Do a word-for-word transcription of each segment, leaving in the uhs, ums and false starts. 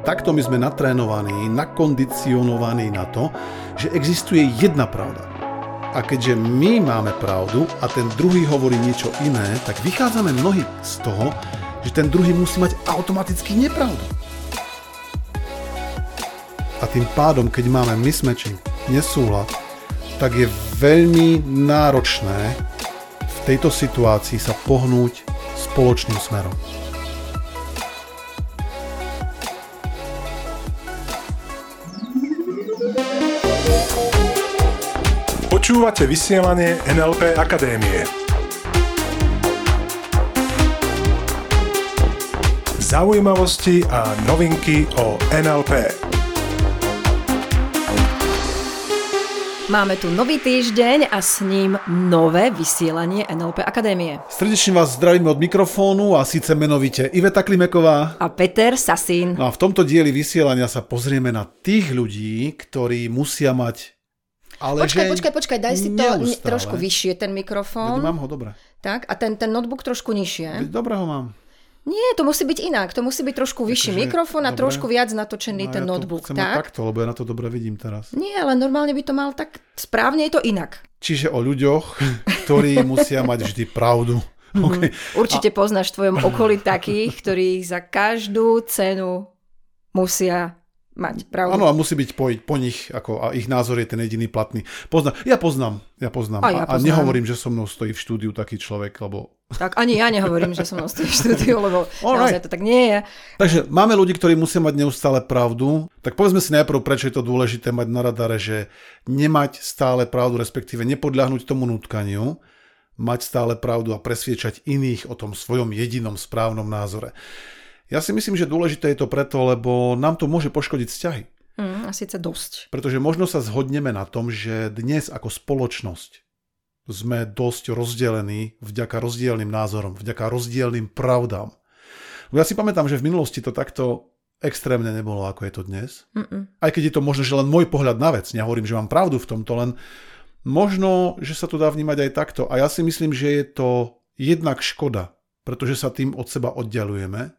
Takto my sme natrénovaní, nakondicionovaní na to, že existuje jedna pravda. A keďže my máme pravdu a ten druhý hovorí niečo iné, tak vychádzame mnohí z toho, že ten druhý musí mať automaticky nepravdu. A tým pádom, keď máme mismatching, nesúlad, tak je veľmi náročné v tejto situácii sa pohnúť spoločným smerom. Počúvate vysielanie en el pé Akadémie. Zaujímavosti a novinky o en el pé. Máme tu nový týždeň a s ním nové vysielanie en el pé Akadémie. Srdečne vás zdravíme od mikrofónu a síce menovite Iveta Klimeková a Peter Sasín. No a v tomto dieli vysielania sa pozrieme na tých ľudí, ktorí musia mať Ale počkaj, počkaj, počkaj, daj si to neustále. Trošku vyššie, ten mikrofón. Veď mám ho, dobre. Tak, a ten, ten notebook trošku nižšie. Veď dobre ho mám. Nie, to musí byť inak, to musí byť trošku tak vyšší mikrofón a dobre. Trošku viac natočený no, ten ja notebook. Chcem tak? Takto, lebo ja na to dobre vidím teraz. Nie, ale normálne by to mal tak, správne je to inak. Čiže o ľuďoch, ktorí musia mať vždy pravdu. Okay. Určite a... poznáš v tvojom okolí takých, ktorých za každú cenu musia... mať pravdu. Áno, a musí byť po, po nich, ako, a ich názor je ten jediný platný. Pozná, ja poznám, ja poznám. A, ja poznám. A, a nehovorím, že so mnou stojí v štúdiu taký človek, lebo... Tak ani ja nehovorím, že so mnou stojí v štúdiu, lebo naozaj to tak nie je. Takže máme ľudí, ktorí musia mať neustále pravdu. Tak povedzme si najprv, prečo je to dôležité mať na radare, že nemať stále pravdu, respektíve nepodľahnúť tomu nutkaniu, mať stále pravdu a presviečať iných o tom svojom jedinom správnom názore. Ja si myslím, že dôležité je to preto, lebo nám to môže poškodiť vzťahy. Mm, a síce dosť. Pretože možno sa zhodneme na tom, že dnes ako spoločnosť sme dosť rozdelení vďaka rozdielnym názorom, vďaka rozdielnym pravdám. Ja si pamätám, že v minulosti to takto extrémne nebolo, ako je to dnes. Mm-mm. Aj keď je to možno, že len môj pohľad na vec. Nehovorím, že mám pravdu v tomto, len možno, že sa to dá vnímať aj takto. A ja si myslím, že je to jednak škoda, pretože sa tým od seba oddialujeme.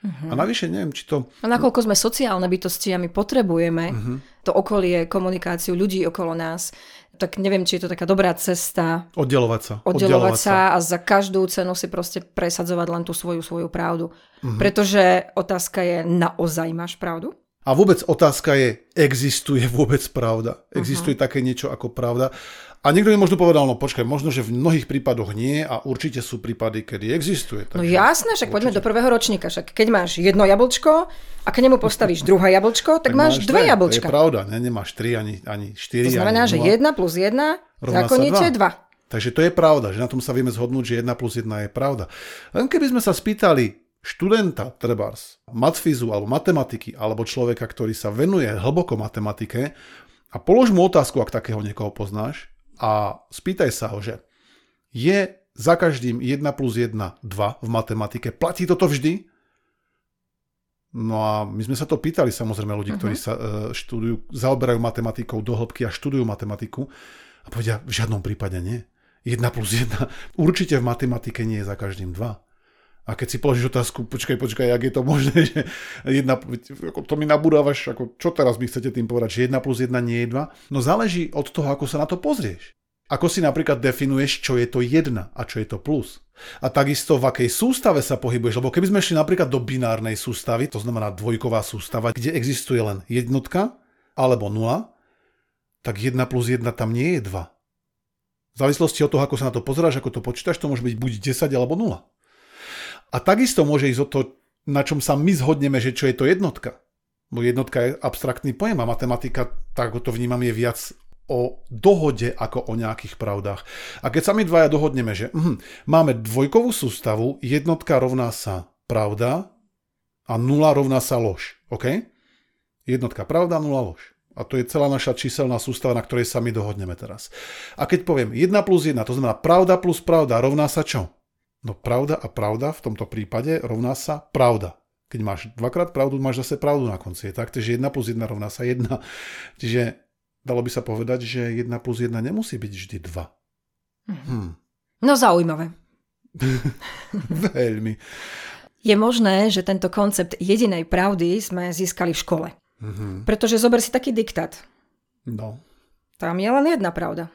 Uh-huh. A navyše neviem, či to... A nakoľko sme sociálne bytosti a my potrebujeme uh-huh. to okolie, komunikáciu ľudí okolo nás, tak neviem, či je to taká dobrá cesta. Oddelovať sa. Oddelovať sa a za každú cenu si proste presadzovať len tú svoju, svoju pravdu. Uh-huh. Pretože otázka je, naozaj máš pravdu? A vôbec otázka je, existuje vôbec pravda? Existuje uh-huh. také niečo ako pravda? A niekto mi možno povedal, no počkaj, možno, že v mnohých prípadoch nie a určite sú prípady, kedy existuje. Takže... No jasné, však určite. Poďme do prvého ročníka. Však keď máš jedno jablčko a k nemu postavíš druhé jablčko, tak, tak máš dve jablčka. To je pravda, ne? Nemáš tri ani, ani štyri. To znamená, ani že jedna plus jedna zákonite dva. Takže to je pravda, že na tom sa vieme zhodnúť, že jedna plus jedna je pravda. Len keby sme sa spýtali študenta, trebárs, matfizu alebo matematiky, alebo človeka, ktorý sa venuje hlboko matematike a polož mu otázku, ak takého niekoho poznáš, a spýtaj sa ho, že je za každým jedna plus jedna dva v matematike. Platí toto vždy? No a my sme sa to pýtali samozrejme ľudí, uh-huh. ktorí sa uh, študujú, zaoberajú matematikou do hĺbky a študujú matematiku. A povedia, v žiadnom prípade nie. jedna plus jedna určite v matematike nie je za každým dva. A keď si položíš otázku, počkaj, počkaj, jak je to možné, že jedna, to mi nabúdávaš, ako čo teraz mi chcete tým povedať, že jedna plus jedna nie je dva? No záleží od toho, ako sa na to pozrieš. Ako si napríklad definuješ, čo je to jedna a čo je to plus. A takisto v akej sústave sa pohybuješ, lebo keby sme šli napríklad do binárnej sústavy, to znamená dvojková sústava, kde existuje len jednotka alebo nula, tak jedna plus jedna tam nie je dva. V závislosti od toho, ako sa na to pozráš, ako to počítaš, to môže byť buď desať alebo nula. A takisto môže ísť o to, na čom sa my zhodneme, že čo je to jednotka. Bo jednotka je abstraktný pojem a matematika, tak ako to vnímam, je viac o dohode ako o nejakých pravdách. A keď sa my dvaja dohodneme, že hm, máme dvojkovú sústavu, jednotka rovná sa pravda a nula rovná sa lož. Okay? Jednotka pravda, nula lož. A to je celá naša číselná sústava, na ktorej sa my dohodneme teraz. A keď poviem jedna plus jedna, to znamená pravda plus pravda rovná sa čo? No pravda a pravda v tomto prípade rovná sa pravda. Keď máš dvakrát pravdu, máš zase pravdu na konci. Je tak, takže jedna plus jedna rovná sa jedna. Čiže dalo by sa povedať, že jedna plus jedna nemusí byť vždy dva. Hm. No zaujímavé. Veľmi. Je možné, že tento koncept jedinej pravdy sme získali v škole. Mm-hmm. Pretože zober si taký diktát. No. Tam je len jedna pravda.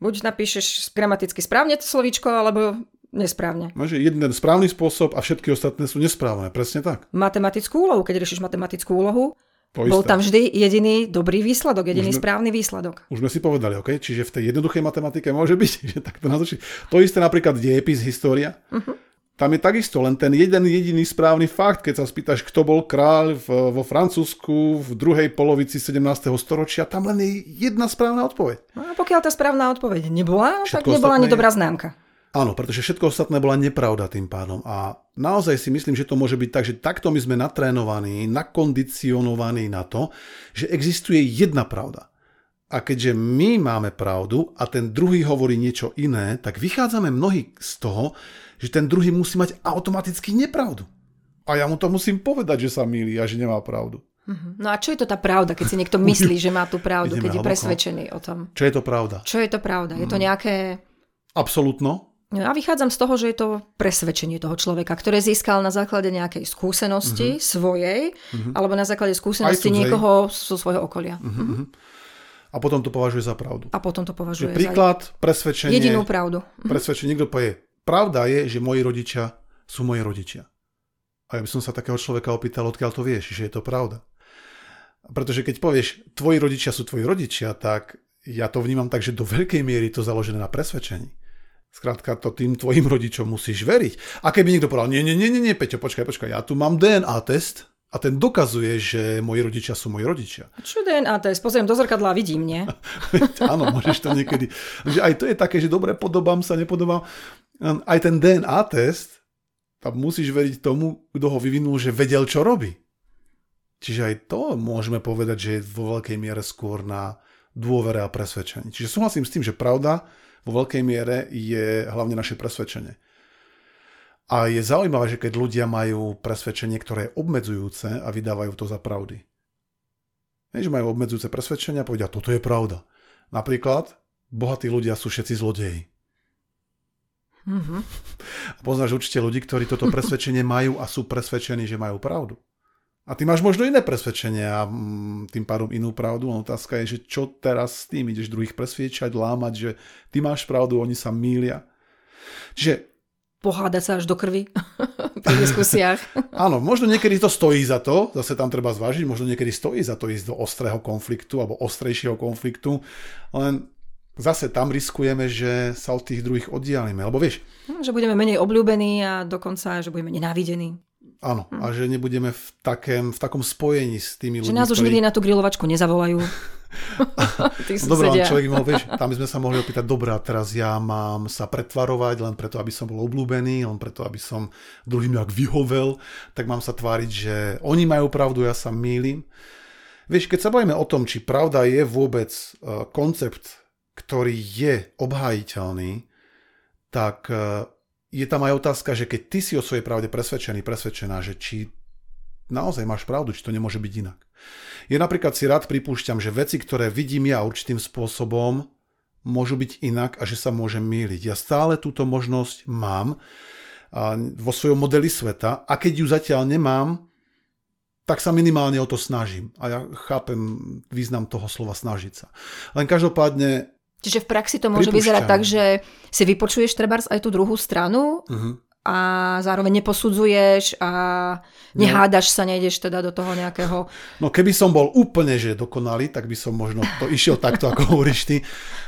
Buď napíšeš gramaticky správne to slovíčko, alebo nesprávne. Máš jeden správny spôsob a všetky ostatné sú nesprávne. Presne tak. Matematickú úlohu. Keď riešiš matematickú úlohu, bol tam vždy jediný dobrý výsledok, jediný sme, správny výsledok. Už sme si povedali, okay? Čiže v tej jednoduchej matematike môže byť, že takto naznačí. To isté napríklad dejepis, história. Uh-huh. Tam je takisto len ten jeden jediný správny fakt, keď sa spýtaš, kto bol kráľ v, vo Francúzsku v druhej polovici sedemnásteho storočia, tam len je jedna správna odpoveď. No a pokiaľ tá správna odpoveď nebola, všetko tak nebola ani dobrá známka. Áno, pretože všetko ostatné bola nepravda tým pádom a naozaj si myslím, že to môže byť tak, že takto my sme natrénovaní, nakondicionovaní na to, že existuje jedna pravda. A keďže my máme pravdu a ten druhý hovorí niečo iné, tak vychádzame mnohí z toho, že ten druhý musí mať automaticky nepravdu. A ja mu to musím povedať, že sa mýli a že nemá pravdu. No a čo je to tá pravda, keď si niekto myslí, že má tú pravdu, keď hlboko. Je presvedčený o tom? Čo je to pravda? Čo je to pravda? Je to nejaké... Absolútno? Ja vychádzam z toho, že je to presvedčenie toho človeka, ktoré získal na základe nejakej skúsenosti uh-huh. svojej, uh-huh. alebo na základe skúsenosti niekoho zo svojho okolia. Uh-huh. Uh-huh. A potom to považuje za pravdu. A potom to považuje príklad, za... Príklad, presvedčenie... Jedinú pravdu. Uh-huh. Presvedčenie, niekto povie, pravda je, že moji rodičia sú moji rodičia. A ja by som sa takého človeka opýtal, odkiaľ to vieš, že je to pravda. Pretože keď povieš, tvoji rodičia sú tvoji rodičia, tak ja to vnímam tak, že do veľkej miery to založené na presvedčení. Skrátka, to tým tvojim rodičom musíš veriť. A keby niekto povedal, nie, nie, nie, nie, Peťo, počkaj, počkaj, ja tu mám dé en á test a ten dokazuje, že moji rodičia sú moji rodičia. A čo dé en á test? Pozriem do zrkadla a vidím, nie? Áno, môžeš to niekedy. Aj to je také, že dobre, podobám sa, nepodobám. Aj ten dé en á test, tam musíš veriť tomu, kto ho vyvinul, že vedel, čo robí. Čiže aj to môžeme povedať, že je vo veľkej miere skôr na dôvere a presvedčení. Čiže súhlasím s tým, že pravda vo veľkej miere je hlavne naše presvedčenie. A je zaujímavé, že keď ľudia majú presvedčenie, ktoré je obmedzujúce a vydávajú to za pravdy. Nie, že majú obmedzujúce presvedčenia a povedia, toto je pravda. Napríklad, bohatí ľudia sú všetci zlodeji. Mm-hmm. A poznáš určite ľudí, ktorí toto presvedčenie majú a sú presvedčení, že majú pravdu. A ty máš možno iné presvedčenie a tým pádom inú pravdu. A otázka je, že čo teraz s tým? Ideš druhých presviečať, lámať, že ty máš pravdu, oni sa mýlia. Čiže... Pohádať sa až do krvi pri diskusiách. Áno, možno niekedy to stojí za to, zase tam treba zvážiť, možno niekedy stojí za to ísť do ostrého konfliktu alebo ostrejšieho konfliktu, len zase tam riskujeme, že sa od tých druhých oddialíme, alebo vieš? Že budeme menej obľúbení a dokonca, že budeme nenávidení. Áno, hm. a že nebudeme v, takém, v takom spojení s tými ľuďmi. Že nás už nikdy na tú grilovačku nezavolajú. Dobre, človek mohol, vieš, tam sme sa mohli opýtať, dobrá, teraz ja mám sa pretvarovať len preto, aby som bol obľúbený, len preto, aby som druhým nejak vyhovel, tak mám sa tváriť, že oni majú pravdu, ja sa mýlim. Vieš, keď sa bavíme o tom, či pravda je vôbec uh, koncept, ktorý je obhájiteľný, tak... Uh, je tam aj otázka, že keď ty si o svojej pravde presvedčený, presvedčená, že či naozaj máš pravdu, či to nemôže byť inak. Ja napríklad si rád pripúšťam, že veci, ktoré vidím ja určitým spôsobom, môžu byť inak a že sa môžem mýliť. Ja stále túto možnosť mám vo svojom modeli sveta a keď ju zatiaľ nemám, tak sa minimálne o to snažím. A ja chápem význam toho slova snažiť sa. Len každopádne... Čiže v praxi to môže Pripúšťam. vyzerať tak, že si vypočuješ trebárs aj tú druhú stranu uh-huh. a zároveň neposudzuješ a nehádaš no. sa, nejdeš teda do toho nejakého... No keby som bol úplne že dokonalý, tak by som možno to išiel takto, ako hovoríš ty.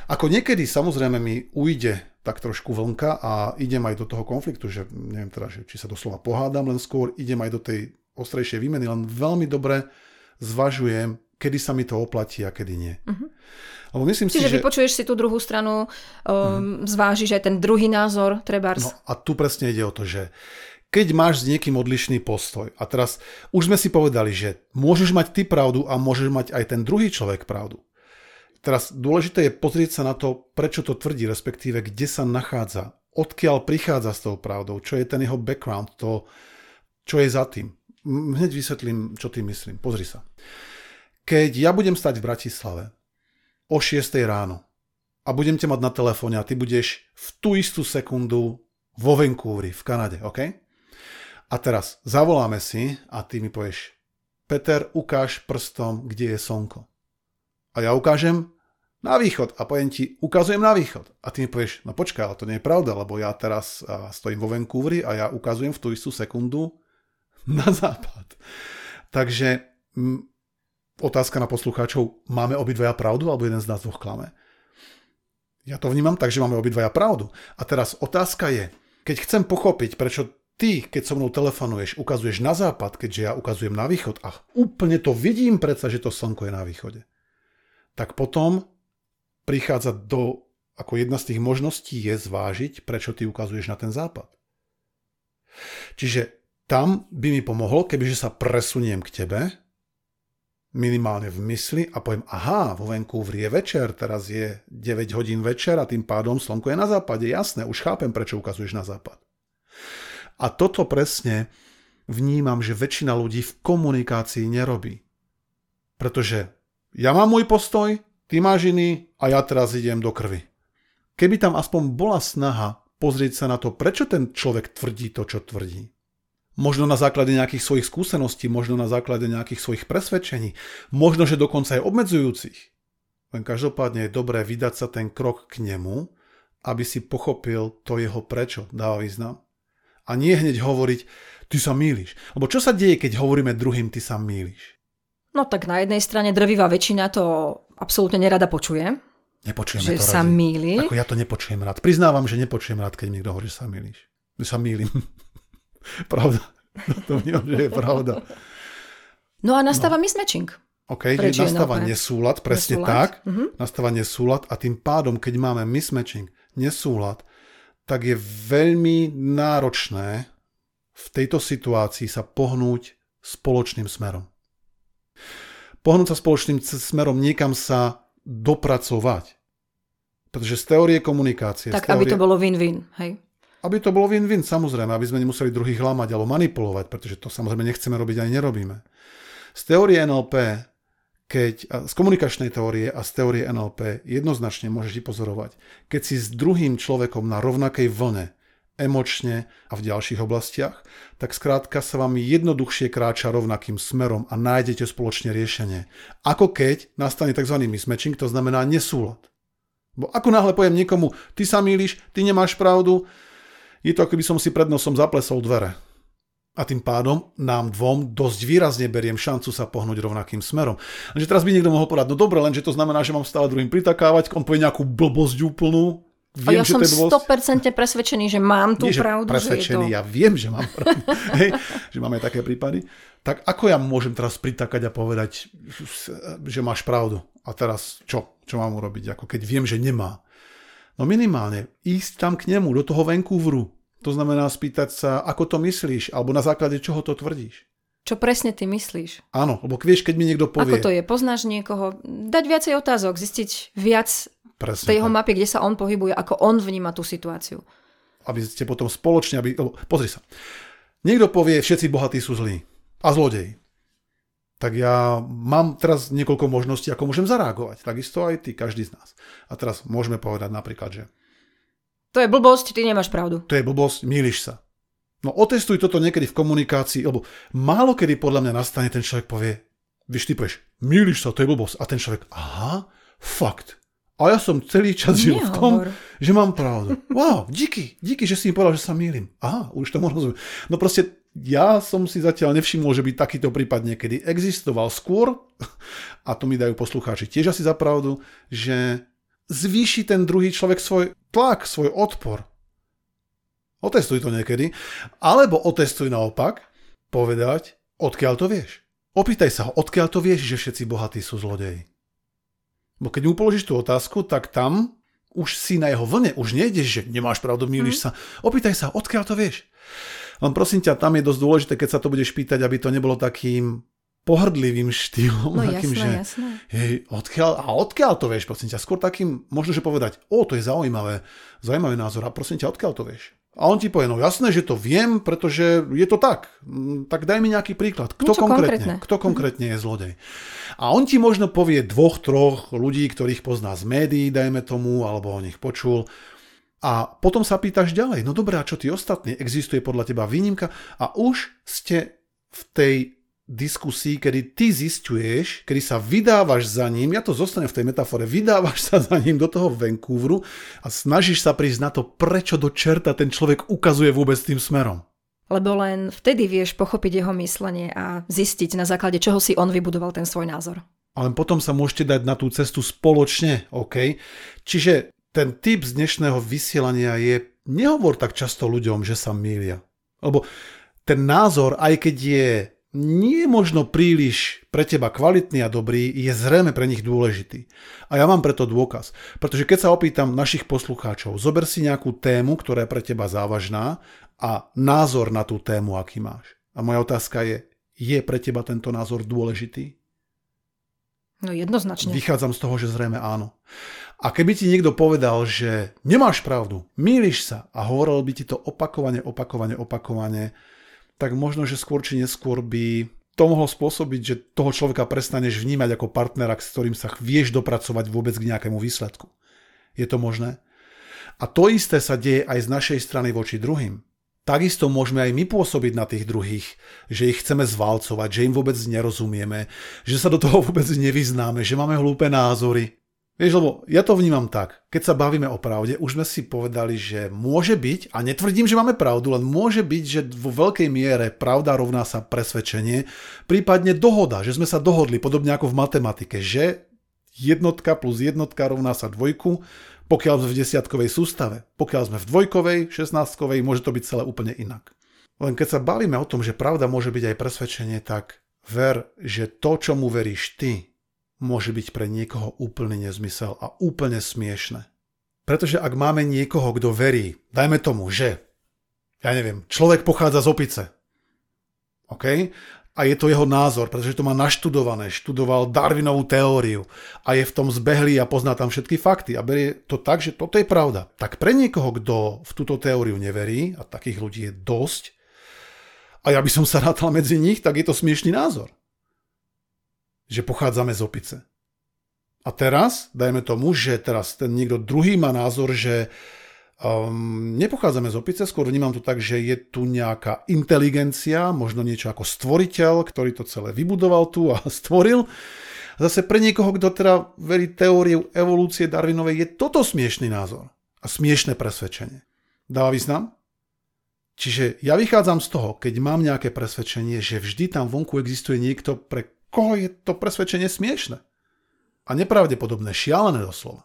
Ako niekedy samozrejme mi ujde tak trošku vlnka a idem aj do toho konfliktu, že neviem teda, že či sa doslova pohádam, len skôr idem aj do tej ostrejšej výmeny, len veľmi dobre zvažujem, kedy sa mi to oplatí a kedy nie. Uh-huh. Lebo myslím Čiže si, že... vypočuješ si tú druhú stranu, um, uh-huh. zvážiš aj ten druhý názor, trebárs. No a tu presne ide o to, že keď máš s niekým odlišný postoj, a teraz už sme si povedali, že môžeš mať ty pravdu a môžeš mať aj ten druhý človek pravdu. Teraz dôležité je pozrieť sa na to, prečo to tvrdí, respektíve kde sa nachádza, odkiaľ prichádza s tou pravdou, čo je ten jeho background, to, čo je za tým. Hneď vysvetlím, čo tým myslím. Pozri sa. Keď ja budem stať v Bratislave o šiestej ráno a budem ťa mať na telefóne a ty budeš v tú istú sekundu vo Vancouveri, v Kanade, OK? A A teraz zavoláme si a ty mi povieš: Peter, ukáž prstom, kde je slnko. A ja ukážem na východ a poviem ti: ukazujem na východ. A ty mi povieš: no počkaj, ale to nie je pravda, lebo ja teraz stojím vo Vancouveri a ja ukazujem v tú istú sekundu na západ. Takže m, otázka na poslucháčov: máme obidvaja pravdu, alebo jeden z nás dvoch klame? Ja to vnímam tak, že máme obidvaja pravdu. A teraz otázka je, keď chcem pochopiť, prečo ty, keď so mnou telefonuješ, ukazuješ na západ, keďže ja ukazujem na východ a úplne to vidím predsa, že to slnko je na východe, tak potom prichádza do, ako jedna z tých možností je zvážiť, prečo ty ukazuješ na ten západ. Čiže tam by mi pomohlo, kebyže sa presuniem k tebe, minimálne v mysli, a poviem: aha, vo Vancouveri je večer, teraz je deväť hodín večer a tým pádom slnko je na západe, jasné, už chápem, prečo ukazuješ na západ. A toto presne vnímam, že väčšina ľudí v komunikácii nerobí. Pretože ja mám môj postoj, ty máš iný a ja teraz idem do krvi. Keby tam aspoň bola snaha pozrieť sa na to, prečo ten človek tvrdí to, čo tvrdí. Možno na základe nejakých svojich skúseností, možno na základe nejakých svojich presvedčení, možno, že dokonca aj obmedzujúcich. Len každopádne je dobré vydať sa ten krok k nemu, aby si pochopil to jeho prečo, dáva význam. A nie hneď hovoriť: ty sa mýliš. Lebo čo sa deje, keď hovoríme druhým: ty sa mýliš? No tak na jednej strane drvivá väčšina to absolútne nerada počuje. Nepočujeme že to sa radi. Mýli. Ako ja to nepočujem rád. Priznávam, že nepočujem rád, keď mi niekto hovorí, že sa mýliš. Že sa mýlim. Pravda. To vnímam, že je pravda. No a nastáva no. mismatching. OK, nastáva nesúlad, presne nesúlad. tak. Uh-huh. Nastáva nesúlad a tým pádom, keď máme mismatching, nesúlad, tak je veľmi náročné v tejto situácii sa pohnúť spoločným smerom. Pohnúť sa spoločným smerom, niekam sa dopracovať. Pretože z teórie komunikácie... Tak, teórie... aby to bolo win-win, hej? Aby to bolo win-win, samozrejme, aby sme nemuseli druhých hlamať alebo manipulovať, pretože to samozrejme nechceme robiť ani nerobíme. Z teórie en el pé, keď, z komunikačnej teórie a z teórie en el pé jednoznačne môžeš pozorovať, keď si s druhým človekom na rovnakej vlne, emočne a v ďalších oblastiach, tak skrátka sa vám jednoduchšie kráča rovnakým smerom a nájdete spoločne riešenie. Ako keď nastane tzv. Mismatching, to znamená nesúlad. Bo ako náhle poviem niekomu: ty sa mýliš, ty nemáš pravdu, je to, ako by som si pred nosom zaplesol dvere. A tým pádom nám dvom dosť výrazne beriem šancu sa pohnúť rovnakým smerom. Takže teraz by niekto mohol povedať: no dobre, lenže to znamená, že mám stále druhým pritakávať, on povie nejakú blbosť úplnú. Viem, a ja som sto percent presvedčený, že mám tú Nie, že pravdu. Presvedčený, že je to... ja viem, že mám pravdu. Hej, že máme také prípady. Tak ako ja môžem teraz pritakať a povedať, že máš pravdu? A teraz čo? Čo mám urobiť? Ako keď viem, že nemá. No minimálne ísť tam k nemu, do toho Vancouveru. To znamená spýtať sa, ako to myslíš, alebo na základe čoho to tvrdíš. Čo presne ty myslíš? Áno, lebo vieš, keď mi niekto povie... Ako to je, poznáš niekoho, dať viacej otázok, zistiť viac presne tej jeho mapy, kde sa on pohybuje, ako on vníma tú situáciu. Aby ste potom spoločne... Aby... Pozri sa. Niekto povie: všetci bohatí sú zlí a zlodeji. Tak ja mám teraz niekoľko možností, ako môžem zareagovať. Takisto aj ty, každý z nás. A teraz môžeme povedať napríklad, že... To je blbosť, ty nemáš pravdu. To je blbosť, mýliš sa. No otestuj toto niekedy v komunikácii, lebo málo kedy podľa mňa nastane, ten človek povie, víš, ty povieš: mýliš sa, to je blbosť. A ten človek: aha, fakt. A ja som celý čas žil v tom, že mám pravdu. Wow, díky, díky, že si mi povedal, že sa mýlim. Aha, už to rozumiem. No proste... Ja som si zatiaľ nevšimol, že by takýto prípad niekedy existoval skôr, a to mi dajú poslucháči tiež asi za pravdu, že zvýši ten druhý človek svoj tlak, svoj odpor. Otestuj to niekedy, alebo otestuj naopak, povedať: odkiaľ to vieš. Opýtaj sa ho: odkiaľ to vieš, že všetci bohatí sú zlodeji. Bo keď mu položíš tú otázku, tak tam už si na jeho vlne, už nejdeš, že nemáš pravdu, mýliš hmm. sa. Opýtaj sa: odkiaľ to vieš. Len prosím ťa, tam je dosť dôležité, keď sa to budeš pýtať, aby to nebolo takým pohrdlivým štýlom. No takým, jasné, že, jasné. Hej, odkiaľ, a odkiaľ to vieš, prosím ťa. Skôr takým, možno, že povedať: o, to je zaujímavé, zaujímavý názor, a prosím ťa, odkiaľ to vieš. A on ti povie: no jasné, že to viem, pretože je to tak. Tak daj mi nejaký príklad. Kto konkrétne, konkrétne? Kto konkrétne je zlodej? A on ti možno povie dvoch, troch ľudí, ktorých pozná z médií, dajme tomu, alebo o nich počul. A potom sa pýtaš ďalej, no dobrá, čo tí ostatní? Existuje podľa teba výnimka? A už ste v tej diskusii, kedy ty zisťuješ, kedy sa vydávaš za ním, ja to zostanem v tej metafore, vydávaš sa za ním do toho Vancouveru a snažíš sa prísť na to, prečo do čerta ten človek ukazuje vôbec tým smerom. Lebo len vtedy vieš pochopiť jeho myslenie a zistiť, na základe čoho si on vybudoval ten svoj názor. Ale potom sa môžete dať na tú cestu spoločne, OK? Čiže ten typ z dnešného vysielania je, nehovor tak často ľuďom, že sa mýlia. Lebo ten názor, aj keď je nie možno príliš pre teba kvalitný a dobrý, je zrejme pre nich dôležitý. A ja mám preto dôkaz. Pretože keď sa opýtam našich poslucháčov, zober si nejakú tému, ktorá je pre teba závažná a názor na tú tému, aký máš. A moja otázka je, je pre teba tento názor dôležitý? No jednoznačne. Vychádzam z toho, že zrejme áno. A keby ti niekto povedal, že nemáš pravdu, mýliš sa a hovoril by ti to opakovane, opakovane, opakovane, tak možno, že skôr či neskôr by to mohlo spôsobiť, že toho človeka prestaneš vnímať ako partnera, s ktorým sa vieš dopracovať vôbec k nejakému výsledku. Je to možné? A to isté sa deje aj z našej strany voči druhým. Takisto môžeme aj my pôsobiť na tých druhých, že ich chceme zvalcovať, že im vôbec nerozumieme, že sa do toho vôbec nevyznáme, že máme hlúpe názory. Vieš, lebo ja to vnímam tak, keď sa bavíme o pravde, už sme si povedali, že môže byť, a netvrdím, že máme pravdu, len môže byť, že vo veľkej miere pravda rovná sa presvedčenie, prípadne dohoda, že sme sa dohodli, podobne ako v matematike, že jednotka plus jednotka rovná sa dvojku, pokiaľ sme v desiatkovej sústave, pokiaľ sme v dvojkovej, šestnáctkovej, môže to byť celé úplne inak. Len keď sa bavíme o tom, že pravda môže byť aj presvedčenie, tak ver, že to, čomu veríš ty, môže byť pre niekoho úplný nezmysel a úplne smiešne. Pretože ak máme niekoho, kto verí, dajme tomu, že, ja neviem, človek pochádza z opice, OK? A je to jeho názor, pretože to má naštudované, študoval Darwinovú teóriu a je v tom zbehlý a pozná tam všetky fakty a berie to tak, že toto je pravda. Tak pre niekoho, kto v túto teóriu neverí, a takých ľudí je dosť, a ja by som sa rátal medzi nich, tak je to smiešný názor, že pochádzame z opice. A teraz, dajme tomu, že teraz ten niekto druhý má názor, že um, nepochádzame z opice, skôr vnímam to tak, že je tu nejaká inteligencia, možno niečo ako stvoriteľ, ktorý to celé vybudoval tu a stvoril. Zase pre niekoho, kto teda verí teóriu evolúcie Darwinovej, je toto smiešný názor a smiešné presvedčenie. Dáva význam? Čiže ja vychádzam z toho, keď mám nejaké presvedčenie, že vždy tam vonku existuje niekto, pre koho je to presvedčenie smiešne a nepravdepodobné, šialené doslova.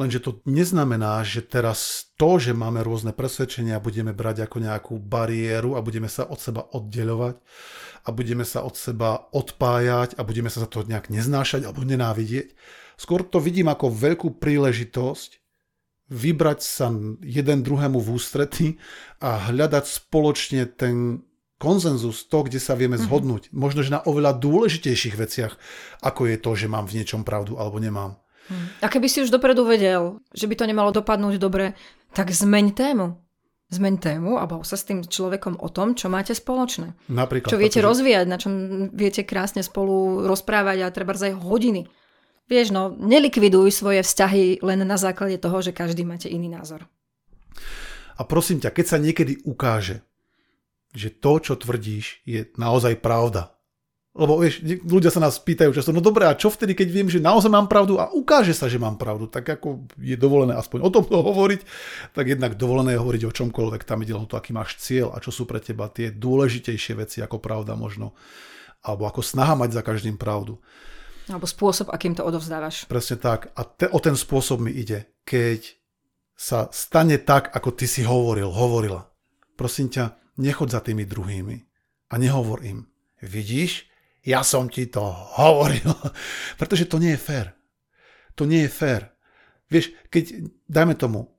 Lenže to neznamená, že teraz to, že máme rôzne presvedčenia, budeme brať ako nejakú bariéru a budeme sa od seba oddeľovať a budeme sa od seba odpájať a budeme sa za to nejak neznášať alebo nenávidieť. Skôr to vidím ako veľkú príležitosť vybrať sa jeden druhému v ústrety a hľadať spoločne ten konsenzus, to, kde sa vieme zhodnúť. Mm-hmm. Možno, že na oveľa dôležitejších veciach, ako je to, že mám v niečom pravdu alebo nemám. A keby si už dopredu vedel, že by to nemalo dopadnúť dobre, tak zmeň tému. Zmeň tému a bav sa s tým človekom o tom, čo máte spoločné. Napríklad, čo viete pretože... rozvíjať, na čom viete krásne spolu rozprávať a trebárs aj hodiny. Vieš, no, nelikviduj svoje vzťahy len na základe toho, že každý máte iný názor. A prosím ťa, keď sa niekedy ukáže, že to, čo tvrdíš, je naozaj pravda. Lebo vieš, ľudia sa nás pýtajú často, no dobré, a čo vtedy, keď viem, že naozaj mám pravdu a ukáže sa, že mám pravdu, tak ako je dovolené aspoň o tom hovoriť, tak jednak dovolené je hovoriť o čomkoľvek, tam ide o to, aký máš cieľ a čo sú pre teba tie dôležitejšie veci ako pravda možno, alebo ako snaha mať za každým pravdu. Alebo spôsob, akým to odovzdávaš. Presne tak. A te, o ten spôsob mi ide, keď sa stane tak, ako ty si hovoril, hovorila. Prosím ťa, nechoď za tými druhými a nehovor im. Vidíš, ja som ti to hovoril. Pretože to nie je fér. To nie je fér. Vieš, keď, dajme tomu,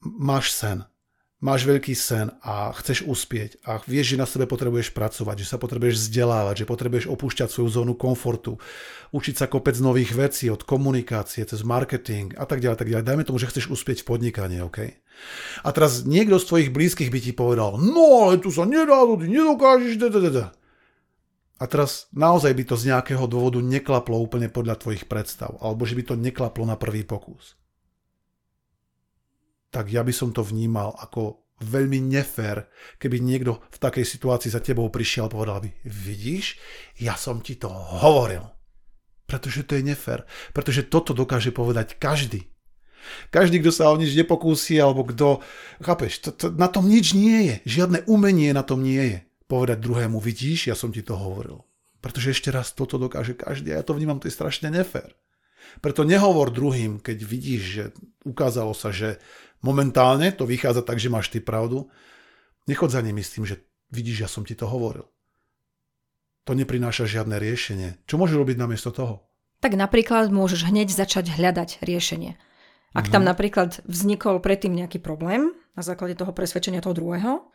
máš sen, máš veľký sen a chceš uspieť a vieš, že na sebe potrebuješ pracovať, že sa potrebuješ vzdelávať, že potrebuješ opúšťať svoju zónu komfortu, učiť sa kopec nových vecí od komunikácie cez marketing a tak ďalej, tak ďalej. Dajme tomu, že chceš uspieť v podnikaní, OK? A teraz niekto z tvojich blízkych by ti povedal, no ale tu sa nedá, tu ty nedokážeš, da, da, da. A teraz naozaj by to z nejakého dôvodu neklaplo úplne podľa tvojich predstav, alebo že by to neklaplo na prvý pokus. tak ja by som to vnímal ako veľmi nefér, keby niekto v takej situácii za tebou prišiel a povedal by, vidíš, ja som ti to hovoril. Pretože to je nefér. Pretože toto dokáže povedať každý. Každý, kto sa o nič nepokúsi, alebo kto, chápeš, to, to, na tom nič nie je. Žiadne umenie na tom nie je. Povedať druhému, vidíš, ja som ti to hovoril. Pretože ešte raz toto dokáže každý a ja to vnímam, to je strašne nefér. Preto nehovor druhým, keď vidíš, že ukázalo sa, že momentálne to vychádza tak, že máš ty pravdu. Nechod za nimi s tým, že vidíš, ja som ti to hovoril. To neprináša žiadne riešenie. Čo môžeš robiť namiesto toho? Tak napríklad môžeš hneď začať hľadať riešenie. Ak tam napríklad vznikol predtým nejaký problém na základe toho presvedčenia toho druhého,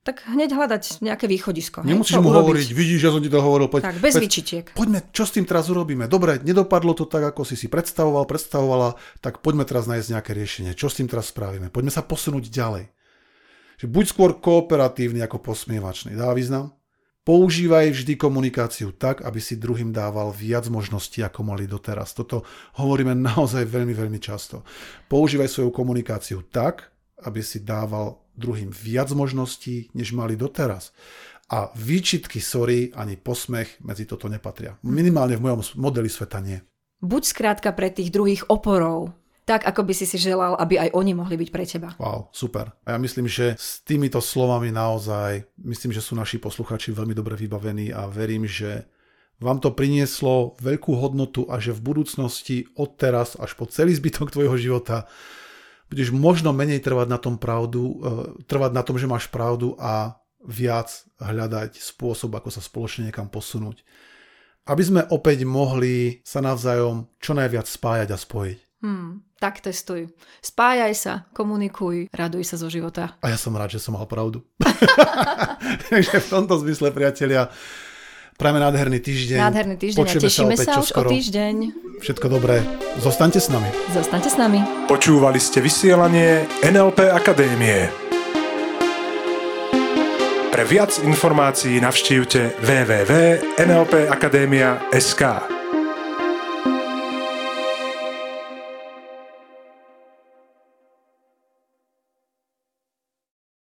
tak hneď hľadať nejaké východisko. Nemusíš mu urobiť. Hovoriť, vidíš, ja som ti to hovoril. Poď, tak, bez poď, výčitiek. Poďme, čo s tým teraz urobíme? Dobre, nedopadlo to tak, ako si si predstavoval, predstavovala, tak poďme teraz nájsť nejaké riešenie. Čo s tým teraz spravíme? Poďme sa posunúť ďalej. Že buď skôr kooperatívny ako posmievačný. Dá význam? Používaj vždy komunikáciu tak, aby si druhým dával viac možností, ako mali doteraz. Toto hovoríme naozaj veľmi, veľmi často. Používaj svoju komunikáciu tak, aby si dával druhým viac možností, než mali doteraz. A výčitky, sorry, ani posmech medzi toto nepatria. Minimálne v mojom modeli sveta nie. Buď skrátka pre tých druhých oporou, tak, ako by si si želal, aby aj oni mohli byť pre teba. Wow, super. A ja myslím, že s týmito slovami naozaj, myslím, že sú naši poslucháči veľmi dobre vybavení a verím, že vám to prinieslo veľkú hodnotu a že v budúcnosti od teraz až po celý zbytok tvojho života budeš možno menej trvať na tom pravdu, trvať na tom, že máš pravdu a viac hľadať spôsob, ako sa spoločne niekam posunúť. Aby sme opäť mohli sa navzájom čo najviac spájať a spojiť. Hmm, tak testuj. Spájaj sa, komunikuj, raduj sa zo života. A ja som rád, že som mal pravdu. Takže v tomto zmysle, priatelia, prajme nádherný týždeň. Nádherný týždeň a tešíme sa, sa už o týždeň. Všetko dobré. Zostaňte s nami. Zostaňte s nami. Počúvali ste vysielanie en el pé Akadémie. Pre viac informácií navštívte w w w bodka en el pé akadémia bodka es ká.